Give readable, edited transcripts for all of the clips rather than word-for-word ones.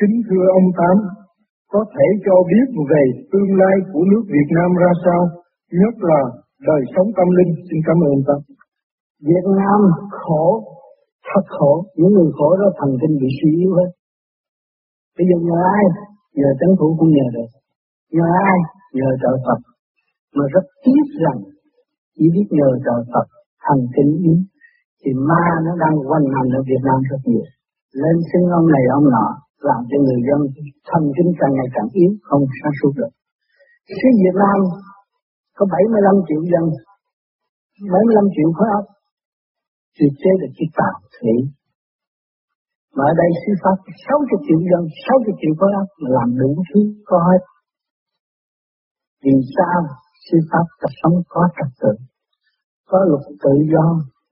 Kính thưa ông Tám, có thể cho biết về tương lai của nước Việt Nam ra sao, nhất là đời sống tâm linh? Xin cảm ơn Tám. Việt Nam khổ, thật khổ, những người khổ đó thần kinh bị suy yếu hết. Bây giờ nhờ ai? Nhờ chính phủ cũng nhờ được. Nhờ ai? Nhờ trợ Phật. Mà rất tiếc rằng chỉ biết nhờ trợ Phật, thần kinh yếu, thì ma nó đang quanh hành ở Việt Nam rất nhiều. Lên xưng ông này ông nọ, làm cho người dân thần kinh càng ngày càng yếu, không sáng suốt được. Xứ Việt Nam có 75 triệu dân, 75 triệu khối óc, thì chế được chiếc tàu thủy. Mà ở đây xứ Pháp 60 triệu dân, 60 triệu khối óc mà làm đủ thứ có hết. Vì sao xứ Pháp ta sống có trật tự, có luật tự do,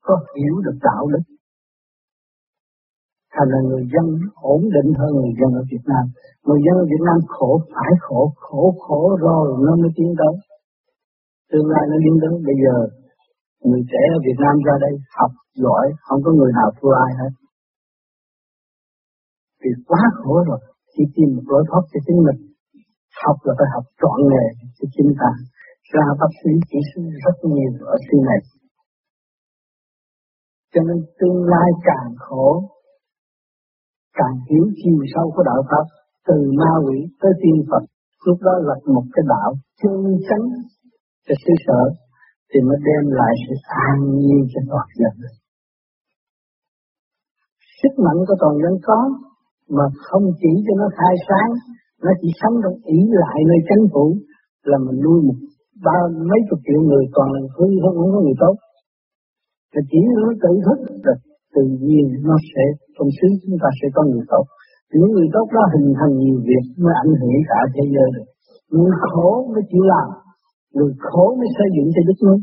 có hiểu được đạo đức? Thành là người dân ổn định hơn người dân ở Việt Nam. Người dân ở Việt Nam khổ, phải khổ, khổ rồi nó mới tiến tới. Tương lai nó tiến tới. Bây giờ, người trẻ ở Việt Nam ra đây học giỏi, không có người nào thua ai hết. Vì quá khổ rồi, chỉ tìm một lối thoát cho chính mình. Học là phải học trọn nghề cho chính ta. Ra bác sĩ chỉ rất nhiều ở xứ này. Cho nên tương lai càng khổ, càng hiểu chiều sâu của đạo Pháp, từ ma quỷ tới tiên Phật, lúc đó là một cái đạo chân chánh cho xứ sở, thì mới đem lại sự an nhiên cho toàn dân. Sức mạnh của toàn dân có, mà không chỉ cho nó khai sáng, nó chỉ sống được ỷ lại nơi chính phủ, là mình nuôi một mấy chục triệu người toàn là hư không, không có người tốt. Là chỉ nó tự thức được, tự nhiên nó sẽ, trong xứ chúng ta sẽ có người tốt. Những người tốt đó hình thành nhiều việc mới ảnh hưởng cả thế giới được. Người khổ mới chịu làm, người khổ mới xây dựng cho đất nước.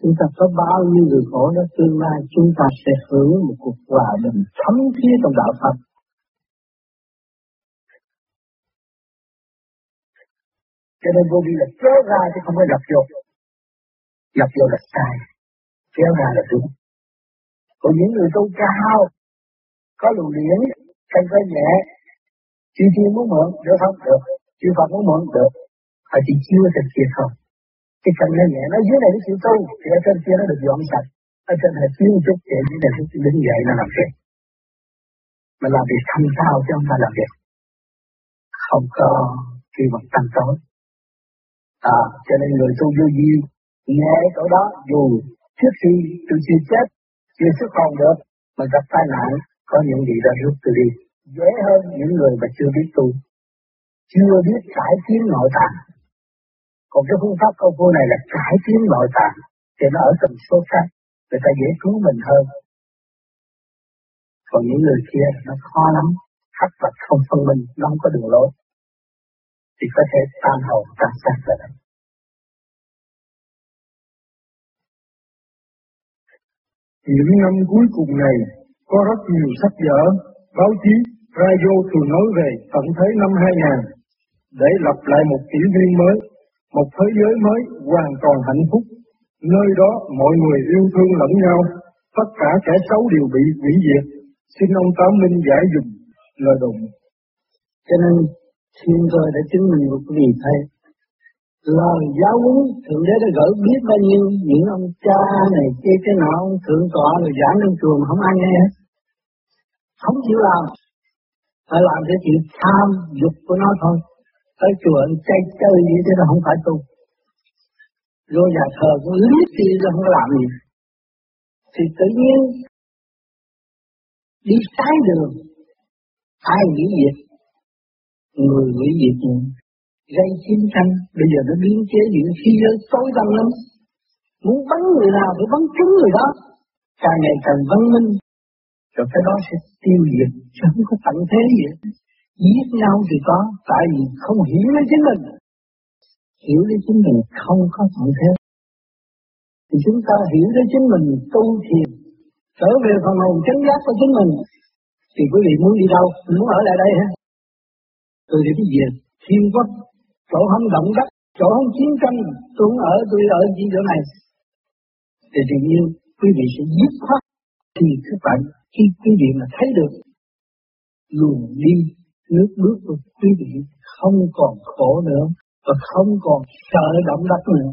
Chúng ta có bao nhiêu người khổ đó, tương lai chúng ta sẽ hưởng một cuộc hòa bình thấm thía trong đạo Phật. Cho nên vô vi là kéo ra chứ không phải lập vô. Lập vô là sai, kéo ra là đúng. Còn những người tu cao, có lù điển, thân có nhẹ, chư thiên muốn mượn, được không? Được. Chư Phật muốn mượn, được. Họ chỉ chưa thực hiện không? Cái thân nó nhẹ, nó dưới này nó chịu tu, thì ở trên kia nó được dọn sạch. Ở trên này chuyên chút để dưới này nó đứng dậy nó làm việc. Mà làm việc thâm sao chứ không phải làm việc. Không có kỳ vọng tăng tối. À, cho nên người tu vô vi, nghe chỗ đó, dù trước khi từ khi chết, chưa xuất hồn được, mà gặp tai nạn, có những gì đã rút từ đi. Dễ hơn những người mà chưa biết tu, chưa biết cải tiến nội tạng. Còn cái phương pháp công phu này là cải tiến nội tạng, thì nó ở tầng số khác, người ta dễ cứu mình hơn. Còn những người kia nó khó lắm, hắc vật không phân minh, nó không có đường lối. Thì có thể tan hồn, tan xác lại đấy. Những năm cuối cùng này, có rất nhiều sách vở, báo chí, radio thường nói về tận thế năm 2000, để lập lại một kỷ nguyên mới, một thế giới mới hoàn toàn hạnh phúc, nơi đó mọi người yêu thương lẫn nhau, tất cả kẻ xấu đều bị hủy diệt. Xin ông Tám Minh giải dùm lời đồn. Cho nên, xin tôi đã chứng minh một vị thầy. Lời giáo huấn Thượng Đế đã gửi biết bao nhiêu, những ông cha này kia cái nọ, ông thượng tọa rồi giảng trong trường không ai nghe hết. Không chịu làm, phải làm cái chuyện tham dục của nó thôi. Tới chùa chơi chơi như thế là không phải tu. Vô nhà thờ cũng liếc đi là không làm gì. Thì tự nhiên đi trái đường, ai nghĩ việc, người nghĩ việc gì. Gây chiến tranh, bây giờ nó biến chế những khi giới tối tăm lắm. Muốn bắn người nào thì bắn trúng người đó. Càng ngày càng văn minh, rồi cái đó sẽ tiêu diệt, chứ không có tận thế gì. Giết nhau thì có, tại vì không hiểu lấy chính mình. Hiểu lấy chính mình không có tận thế. Thì chúng ta hiểu lấy chính mình, tu thiền, trở về phần hồn chánh giác của chính mình. Thì quý vị muốn đi đâu, muốn ở lại đây ha? Tôi đi cái gì? Thiên quốc. Chỗ không động đất, chỗ không chiến tranh, tôi ở gì chỗ này. Thì tự nhiên, quý vị sẽ dứt khoát thì các bạn, khi quý vị mà thấy được luồng đi nước bước của quý vị không còn khổ nữa và không còn sợ động đất nữa.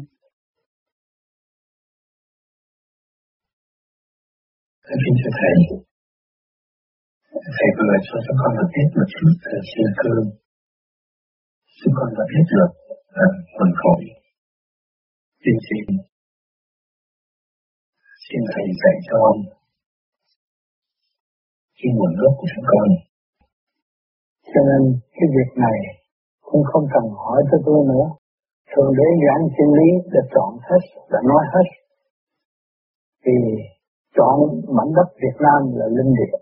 Thầy Vinh cho Thầy vừa cho chúng con được biết một chút về siêu cương. Chúng con đã biết được là quần khổ. Tiên sinh, xin Thầy dạy cho con khi nguồn nước của chúng con. Cho nên cái việc này cũng không cần hỏi cho tôi nữa. Thường để giảng chân lý đã chọn hết, đã nói hết. Thì chọn mảnh đất Việt Nam là linh địa.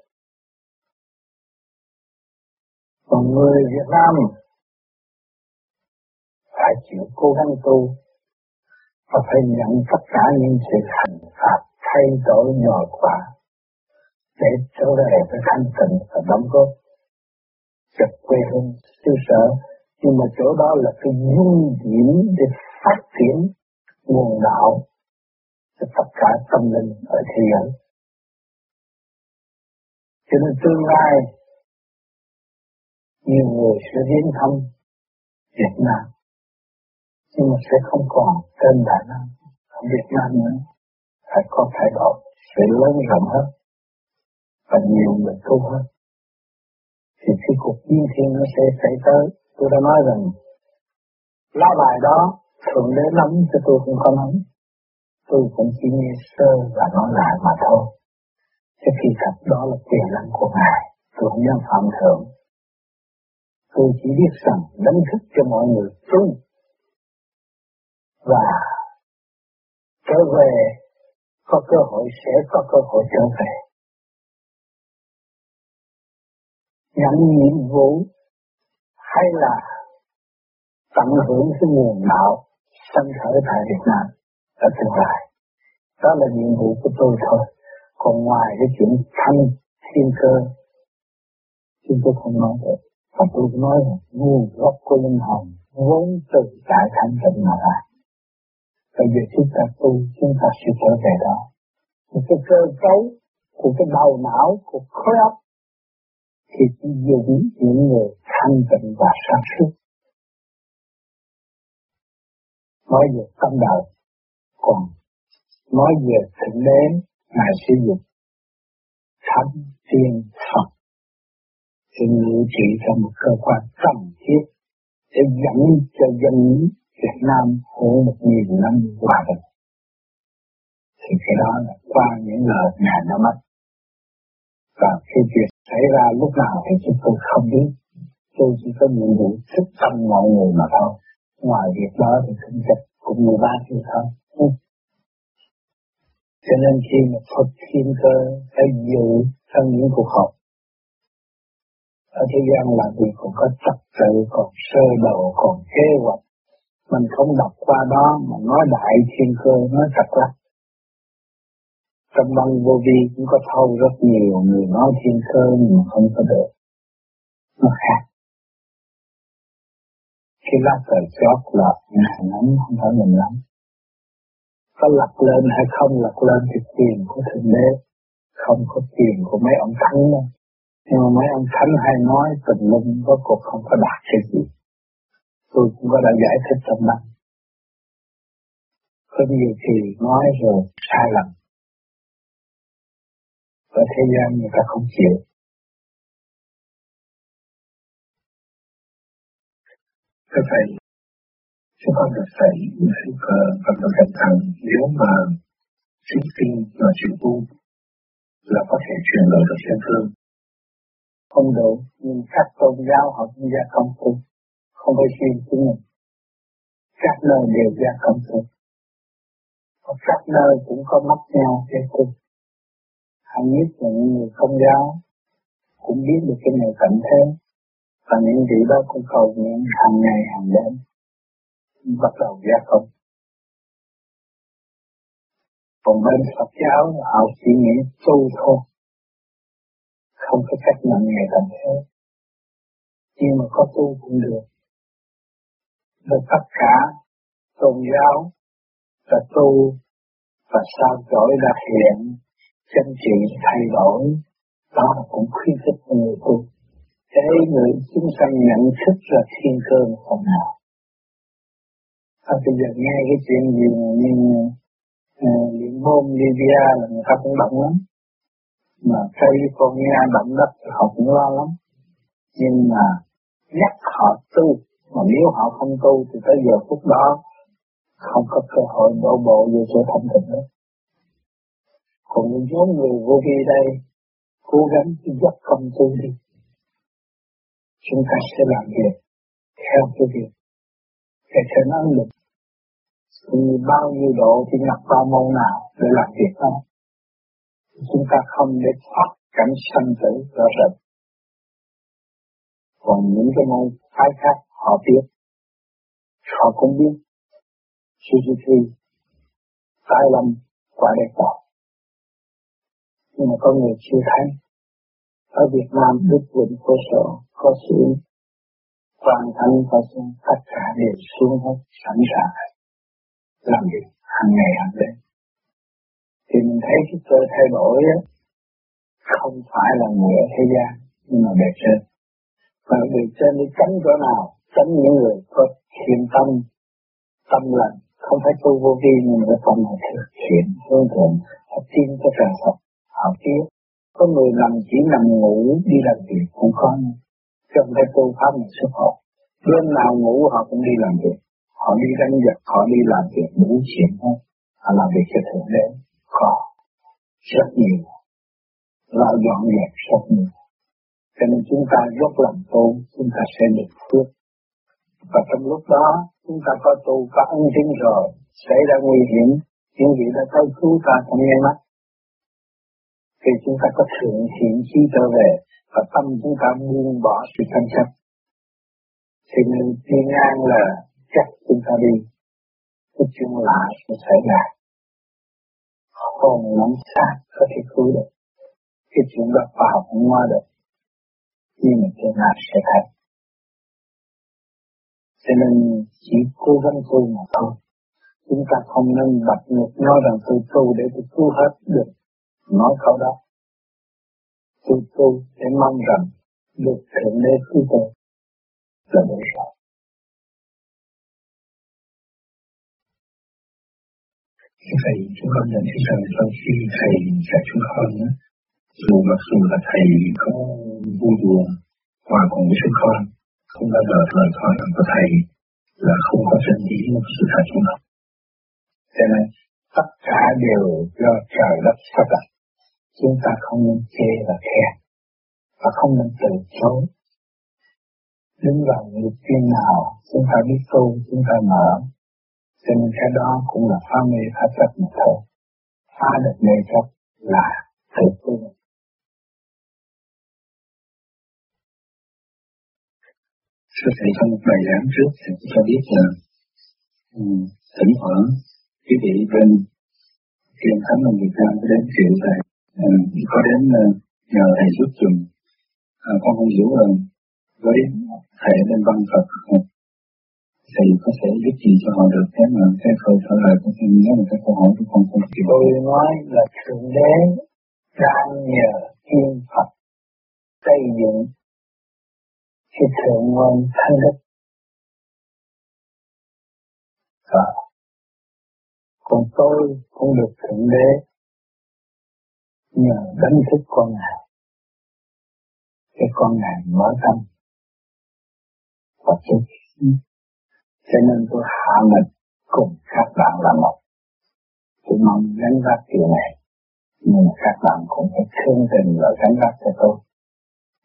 Còn người Việt Nam phải chịu cố gắng tu và phải nhận tất cả những sự hành phạt thay đổi nhỏ quả để trở về với thanh tịnh và đóng góp chật quê hương siêu sở. Nhưng mà chỗ đó là cái dung điểm để phát triển nguồn đạo cho tất cả tâm linh ở thế giới. Cho nên tương lai nhiều người sẽ đến thăm Việt Nam, nhưng mà sẽ không còn tên Đà Nẵng ở Việt Nam nữa. Phải có thay đổi, sẽ lớn rộng hơn và nhiều người tu hơn thì cái cuộc duyên thiên nó sẽ xảy tới. Tôi đã nói rằng lá bài đó thường để lắm cho tôi không có lắm. Tôi cũng chỉ nghe sơ và nói lại mà thôi. Cái kỳ thật đó là quyền năng của Ngài, tôi không dám phạm thượng. Tôi chỉ biết rằng đánh thức cho mọi người tu và trở về, có cơ hội sẽ có cơ hội trở về. Nhận nhiệm vụ hay là tận hưởng cái nguồn đạo sanh khởi tại Việt Nam ở tương lai. Đó là nhiệm vụ của tôi thôi. Còn ngoài cái chuyện thanh thiên cơ, chúng tôi không nói được. Và tôi nói là nguồn gốc của linh hồn vốn từ đại thanh tịnh mà ra. Bây giờ chúng ta tu, chúng ta sẽ trở về đó. Một cái cơ cấu của cái đầu não, của khối óc thì chỉ dùng những người thanh tịnh và sáng suốt. Nói về tâm đạo, còn nói về thịnh đế, Ngài sử dụng thánh tiên Phật để ngự trị trong một cơ quan cần thiết để dẫn cho dân Việt Nam hưởng 1000 năm hòa bình. Thì cái đó là qua những lời Ngài đã mất. Và khi việc xảy ra lúc nào thì chúng tôi không biết. Tôi chỉ có nhiệm vụ thức tâm mọi người mà thôi. Ngoài việc đó thì sinh vật cũng 13 triệu thôi. Cho nên khi mà Phật thiên cơ phải dự trong những cuộc họp ở thế gian là vì còn có trật tự, còn sơ đồ, còn kế hoạch. Mình không đọc qua đó mà nói đại thiên cơ, nói trật lắm. Trong băng vô vi cũng có thâu rất nhiều người nói thiên cơ nhưng mà không có được. Nó khác. Khi lá cờ chót là Ngài nắm, không phải mình nắm. Có lật lên hay không lật lên thì tiền của Thượng Đế, không có tiền của mấy ông thánh đâu. Nhưng mà mấy ông thánh hay nói tình linh có cuộc không có đạt cái gì. Tôi cũng có đã giải thích trong đó. Có nhiều thì nói rồi sai lầm. Ở thế gian người ta không chịu. Thế vậy, chúng con được dạy những sự cờ và được dạy rằng nếu mà chúng sinh mà chịu tu là có thể truyền lời được thiên thương. Không đủ, nhưng các tôn giáo họ cũng gia công tu, không phải riêng chúng mình. Các nơi đều gia công tu. Các nơi cũng có mắc nhau để tu. Hẳn nhất là những người công giáo cũng biết được cái này cảnh thế. Và những vị đó cũng cầu nguyện hàng ngày hàng đêm. Bắt đầu gia công. Còn bên Phật giáo họ chỉ nghĩ tu thôi. Không có cách nặng nề cảnh thế. Nhưng mà có tu cũng được. Và tất cả tôn giáo và tu và sao chổi đã hiện. Chân trị thay đổi, đó là cũng khuyến khích người tu. để người chúng sanh nhận thức là thiên cơ phần nào. Sau bây giờ nghe cái chuyện gì như điện môn Libya là người ta cũng động lắm, mà Tây con Nga động đất họ cũng lo lắm, nhưng mà nhắc họ tu, mà nếu họ không tu thì tới giờ phút đó không có cơ hội đổ bộ về chỗ thanh tịnh nữa. Còn những nhóm người vô vi đây cố gắng dốc công tu đi, chúng ta sẽ làm việc theo cái việc để cho nó lực. Thì bao nhiêu độ thì nhập vào môn nào để làm việc đó. Chúng ta không để thoát cảnh sanh tử rõ rệt. Còn những cái môn phái khác họ biết, họ cũng biết suy sai lầm quả đẹp tỏ. Nhưng mà có người chưa thấy. Ở Việt Nam đức vịnh của sở có xuống, toàn thân có xuống, tất cả đều xuống hết, sẵn sàng làm việc hàng ngày hàng đêm. Thì mình thấy cái cơ thay đổi đó, không phải là người ở thế gian, nhưng mà bề trên. Và bề trên đi tránh chỗ nào, tránh những người có thiện tâm, tâm lành, không phải tu vô vi nhưng mà cái tâm là thực hiện phương thượng, họ tin cho trời Phật, họ biết. Có người nằm chỉ nằm ngủ đi làm việc cũng có, trong cái tu pháp mình xuất học. Đêm nào ngủ họ cũng đi làm việc, họ đi đánh giặc, họ đi làm việc đủ chuyện hết, họ làm việc cho thượng đế, có rất nhiều, lo dọn dẹp rất nhiều. Cho nên chúng ta rất làm tu, chúng ta sẽ được phước. Và trong lúc đó chúng ta có tu có ân tín rồi, xảy ra nguy hiểm, những gì đã thấy cứu ta trong nháy mắt. Thì chúng ta có thượng thiện trí trở về và tâm chúng ta buông bỏ sự tranh chấp. Thì mình đi ngang là chắc chúng ta đi, cái chuyện lạ sẽ xảy ra. Hồn nắm sát có thể cứu được, cái chuyện đó khoa học cũng nói được, nhưng mà chuyện nào sẽ thật. Cho nên chỉ cố gắng tu mà thôi. Chúng ta không nên bật ngược nói rằng tôi tu để tôi cứu hết được. Nói câu đó, tôi tu để mong rằng được thượng đế cứu tôi là đủ rồi. Thầy chúng con nhận thấy rằng sau khi thầy dạy chúng con, dù mặc dù là thầy có vui đùa hòa cùng với chúng con, không bao giờ lời thoại của thầy là không có chân lý một sự thật chúng con. Cho nên tất cả đều do trời đất sắp đặt. Chúng ta không nên chê và khen, và không nên từ chối. Đứng vào nghiệp duyên nào, chúng ta biết tu, chúng ta mở. Cho nên cái đó cũng là phá mê pháp chấp mà thôi. Phá được mê chấp là tự tu. Sư thầy trong một bài giảng trước thì chúng ta biết là thỉnh thoảng quý vị bên Thiền Thánh Đồng Việt Nam có đến triệu thầy, có đến nhờ thầy giúp dùm. Con không hiểu là với thầy bên văn Phật thì có thể giúp gì cho họ được, thế mà cái câu trả lời của em nhớ là cái câu hỏi của con không hiểu. Tôi nói là thượng đế đang nhờ Thiên Phật xây dựng cái thượng ngôn thanh đức. Còn tôi cũng được thượng đế nhờ đánh thức con ngài, cái con ngài mở tâm và thức. Cho nên tôi hạ mình cùng các bạn là một. Tôi mong gánh vác điều này, nhưng các bạn cũng phải thương tình và gánh vác cho tôi,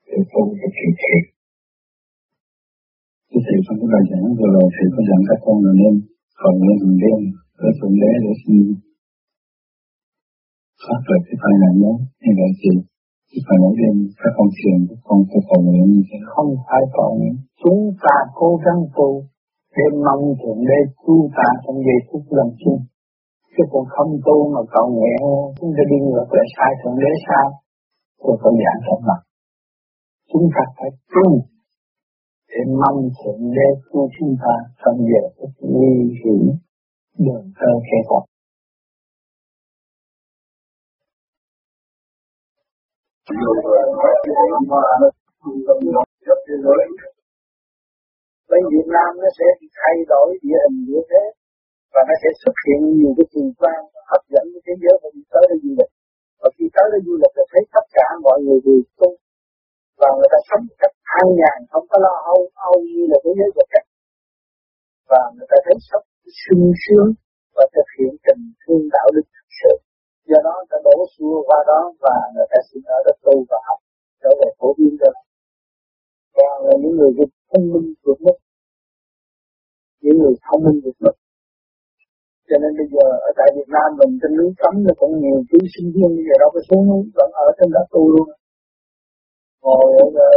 để tôi có chịu thiệt. Thưa thầy, trong cái bài giảng vừa rồi thầy có giảng các con là nên còn lên hàng đêm với thượng đế để xin phát lời cái bài này nhé. Như vậy thì cái bài nói đêm các con thiền, các con phải cầu nguyện như thế. Không phải cầu nguyện, chúng ta cố gắng tu để mong thượng đế cứu ta trong giây phút lâm chung. Chứ còn không tu mà cầu nguyện, chúng ta đi ngược lại sai thượng đế sao? Tôi có giảng thật mặt. Chúng ta phải tu để mong thượng đế cứu chúng ta trong giây phút nguy hiểm đường tơ kẻ cọp. thế giới. Bên Việt Nam nó sẽ thay đổi địa hình địa thế và nó sẽ xuất hiện nhiều cái kỳ quan hấp dẫn với thế giới và đi tới đây du lịch. Và khi tới đây du lịch là thấy tất cả mọi người đều tu và người ta sống cách an nhàn, không có lo âu như là thế giới vật chất, và người ta thấy sống sung sướng và thực hiện tình thương đạo đức thực sự. Do đó người ta đổ xua qua đó và người ta xin ở đất tu và học trở về phổ biến cho nó. Còn là những người thông minh vượt mức, những người thông minh vượt mức. Cho nên bây giờ ở tại Việt Nam mình trên núi cấm là cũng nhiều chú sinh viên bây giờ đâu có xuống núi, vẫn ở trên đất tu luôn. Ngồi ở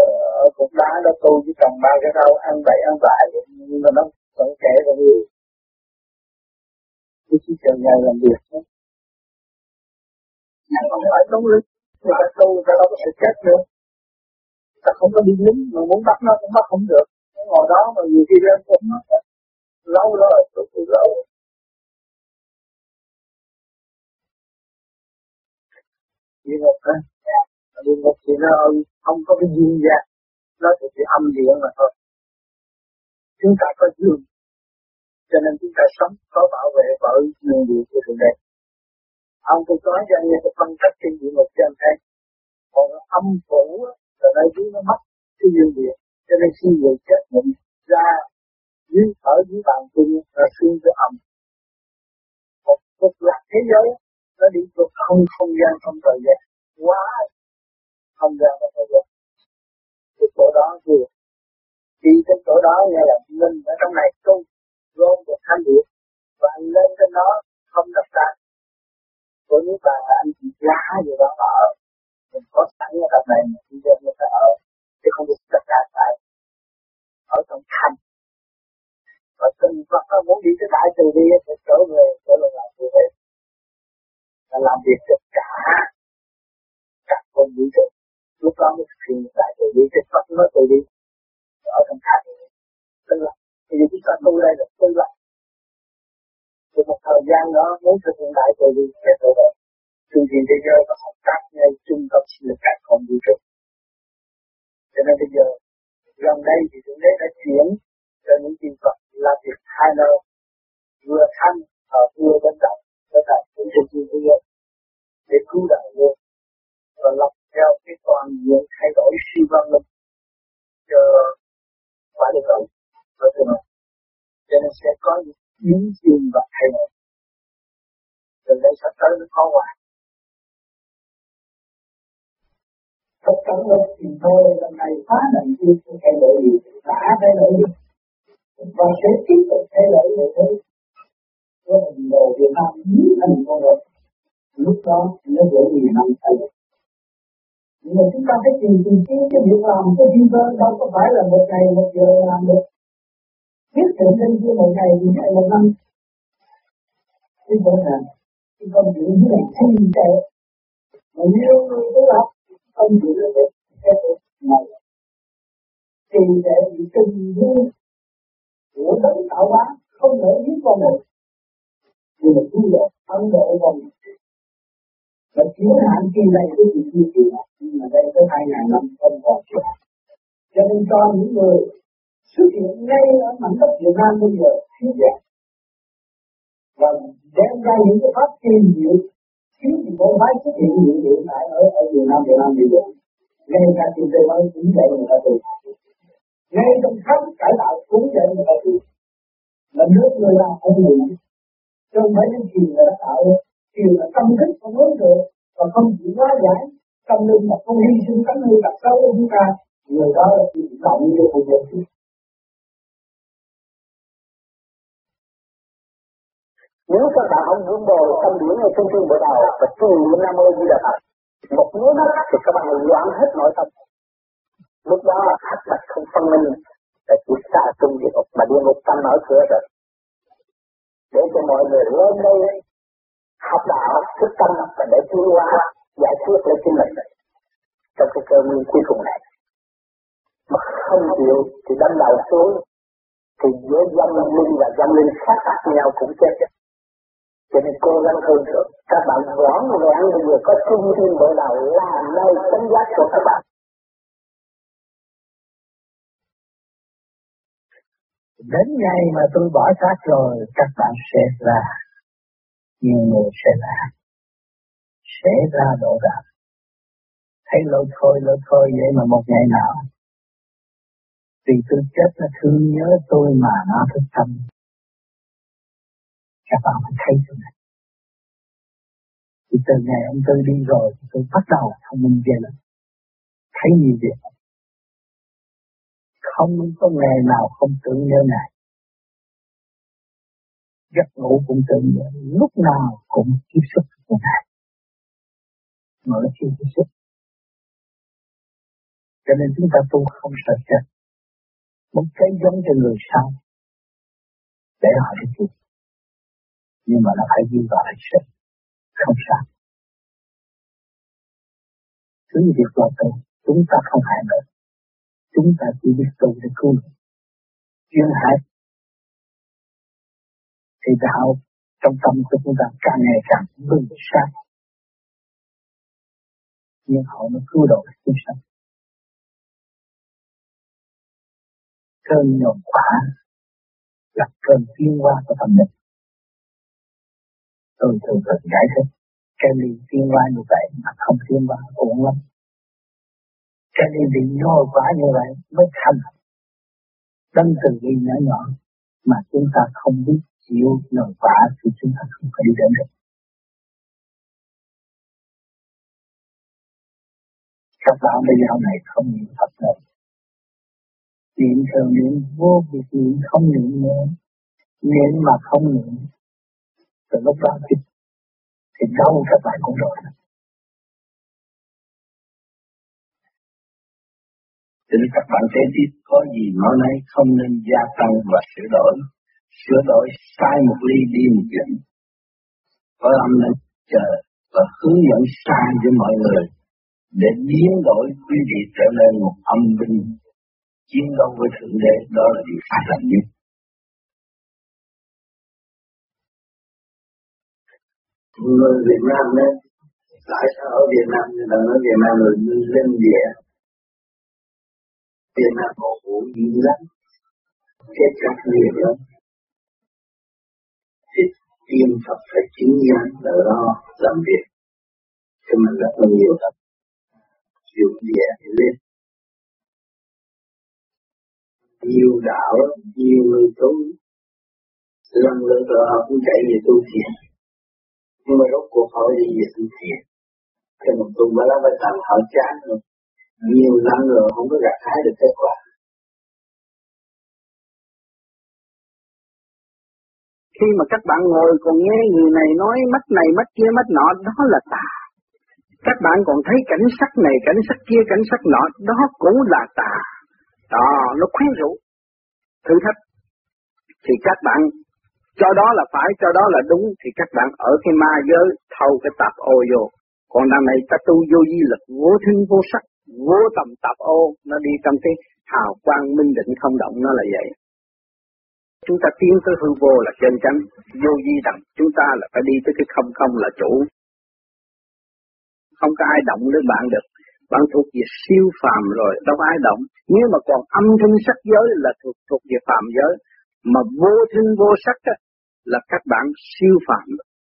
cục đá đó tu chỉ cần ba cái rau ăn bậy ăn bại, nhưng mà nó vẫn trẻ và vui. Chứ chỉ chờ ngày làm việc thôi. Nhưng không phải đúng lý, người ta tu người ta đâu có sự chết nữa. Ta không có đi lính, mà muốn bắt nó cũng bắt không được. Nó ngồi đó mà nhiều khi lên cũng nó lâu rồi, tôi cũng lâu. Chỉ một cái đi một thì nó không có cái duyên ra, nó chỉ âm điện mà thôi. Chúng ta có duyên, cho nên chúng ta sống có bảo vệ bởi nguyên điện của thượng đế. Ông tôi nói cho anh nghe cái phân cách trên địa ngục cho anh thấy. Còn âm phủ là nơi dưới nó mất cái duyên điện, cho nên khi người chết mình ra dưới ở dưới bàn kinh là xuyên cho âm. Một cực lạc thế giới nó đi cực không gian không thời gian, quá không gian và thời gian. Cái chỗ đó vừa đi tới chỗ đó nghe là linh ở trong này tu gom được thanh điệp và anh lên trên đó không đập tàn. Của những bạn là anh chỉ ra rồi đó mà ở, mình có sẵn ở tập này mình đi lên người ta ở, chứ không được tất cả tại ở trong thanh. Và từng vật nó muốn đi tới đại từ bi thì trở về làm từ bi là làm việc cho cả các con vũ trụ. Lúc đó mới thực hiện lại từ bi, cái pháp nó từ bi ở trong thanh. Tức là bây giờ chúng ta tu đây là tu lại. Từ một thời gian đó muốn thực hiện đại từ bi sẽ tự động chương trình thế giới và học tác ngay trung tâm sinh lực các con vũ trụ. Cho nên bây giờ gần đây thì chúng đấy đã chuyển cho những kỳ vật là việc hai nơi vừa thanh và vừa bên động để tạo những chương trình thế giới để cứu đại người và lập theo cái toàn diện thay đổi suy văn minh cho phải được không và từ đó cho nên sẽ có những biến chuyển và thay đổi. Từ đây sắp tới nó có hoài. Tất cả lúc thì thôi, lần này phá lần kia sẽ thay đổi gì, đã thay đổi gì, và sẽ tiếp tục thay đổi gì thế. Với hình đồ Việt Nam như hình đồ rồi, lúc đó nó dễ gì nằm thay đổi. Nhưng mà chúng ta phải tìm cái việc làm của thiên cơ, đâu có phải là một ngày một giờ làm được. Biết tưởng lên kia một ngày thì lại một năm. Thế bởi là cái con chữ như này không nhìn tệ. Mà nhiều người cứ học, con chữ là đẹp, đẹp, mày. Thì tệ bị tình vui, của đấng tạo hóa, không thể giết con người. Vì là cứ là ấn độ con người. Và chiếu hạn kỳ này cứ bị như kỳ này, nhưng mà đây tới 2005 không còn chưa. Cho nên cho những người xuất hiện ngay ở mảnh đất Việt Nam bây giờ thiếu đẹp và đem ra những cái pháp tiên diệu khiến những con máy xuất hiện những hiện tại ở Việt Nam bây giờ ngay cả tiền tây mới cũng dạy người ta từ ngay trong khắp cải tạo cũng dạy người ta từ là nước người nào không người trong mấy cái gì người ta tạo điều là tâm thức không đối được và không chỉ quá giải tâm linh mà không hy sinh tánh hư tật xấu của chúng ta người đó là bị động như một người kia. Nếu các bạn không vun bồi tâm điểm ngay trong chương bộ đầu và trì niệm Nam Mô Di Đà Phật một nháy mắt thì các bạn loạn hết nội tâm. Lúc đó là khắc bạch không phân minh là chỉ xa trung địa ngục mà địa ngục tâm mở cửa rồi. Để cho mọi người lên đây học đạo, thức tâm và để tiến hóa giải quyết lấy chính mình trong cái cơ nguyên cuối cùng này. Mà không chịu thì đâm đầu xuống thì giữa dân linh và dân linh sát phạt nhau cũng chết. Cho nên cố gắng thương thượng, các bạn rõ ràng người có trung tâm bộ đầu là nơi tính giác của các bạn. Đến ngày mà tôi bỏ xác rồi, các bạn sẽ ra, nhiều người sẽ ra đổ đạp. Thấy lôi thôi vậy mà một ngày nào, vì tôi chết nó thương nhớ tôi mà nó thức tâm. Các bạn phải thấy tôi này. Thì từ ngày ông Tư đi rồi, tôi bắt đầu thông minh về lần. Thấy nhiều việc. Không có ngày nào không tưởng nhớ Ngài. Giấc ngủ cũng tưởng nhớ, lúc nào cũng tiếp xúc với Ngài. Mở khi tiếp xúc. Cho nên chúng ta tu không sợ chết. Một cái giống cho người sau. Để họ đi tiếp. Nhưng mà nó phải đi vào hành sức. Không sao. Cứ như việc lo tu, chúng ta không hại nữa. Chúng ta chỉ biết tu để cứu mình. Chuyên hại thì đạo trong tâm của chúng ta càng ngày càng vững chắc. Nhưng họ nó cứu độ chúng sanh. Cơn nhồi quả là cơn tiến hóa của tâm linh. Tôi thường giải thích cái lý tiến hóa như vậy mà không tiến hóa uổng lắm. Cái lý bị nhồi quả như vậy mới thành. Tâm từ bi nhỏ mà chúng ta không biết chịu nhồi quả thì chúng ta không thể đi đến được. Các bạn bây giờ này không niệm Phật nữa. Niệm thường niệm vô việc niệm không niệm nữa. Niệm mà không niệm. Từ lúc đó thì đau các bạn cũng rồi. Thì các bạn thấy tiếp có gì nói nấy không nên gia tăng và sửa đổi. Sửa đổi sai một ly đi một chuyện. Có âm nên chờ và hướng dẫn sai cho mọi người. Để biến đổi quý vị trở nên một âm binh. Chiến đấu với Thượng Đế đó là điều sai lầm nhất. Người Việt Nam đấy, tại sao ở Việt Nam người ta nói Việt Nam người lên địa? Việt Nam có vũ khí lắm, chết chóc nhiều lắm. Thì tìm Phật phải chính giác để lo làm việc, cho mình rất là nhiều lắm. Chịu địa thì lên. Nhiều đạo, nhiều người tu, lần lượt rồi họ cũng chạy về tu thiền. Nhưng mà rốt cuộc họ đi về tu thiền. Thì một tuần bà lá bà tạm họ chán rồi. Nhiều năm rồi không có gặt hái được kết quả. Khi mà các bạn ngồi còn nghe người này nói mắt này mắt kia mắt nọ, đó là tà. Các bạn còn thấy cảnh sắc này cảnh sắc kia cảnh sắc nọ, đó cũng là tà. Đó, nó khuyến rũ, thử thách. Thì các bạn cho đó là phải, cho đó là đúng, thì các bạn ở cái ma giới thâu cái tạp ô vô. Còn đằng này ta tu vô di lực, vô thân vô sắc, vô tầm tạp ô, nó đi trong cái hào quang minh định không động, nó là vậy. Chúng ta tiến tới hư vô là chân chánh, vô di đẳng, chúng ta là phải đi tới cái không không là chủ. Không có ai động đến bạn được, bạn thuộc về siêu phàm rồi, đâu có ai động. Nếu mà còn âm thanh sắc giới là thuộc về phàm giới. Mà vô thân vô sắc á, là các bạn siêu phàm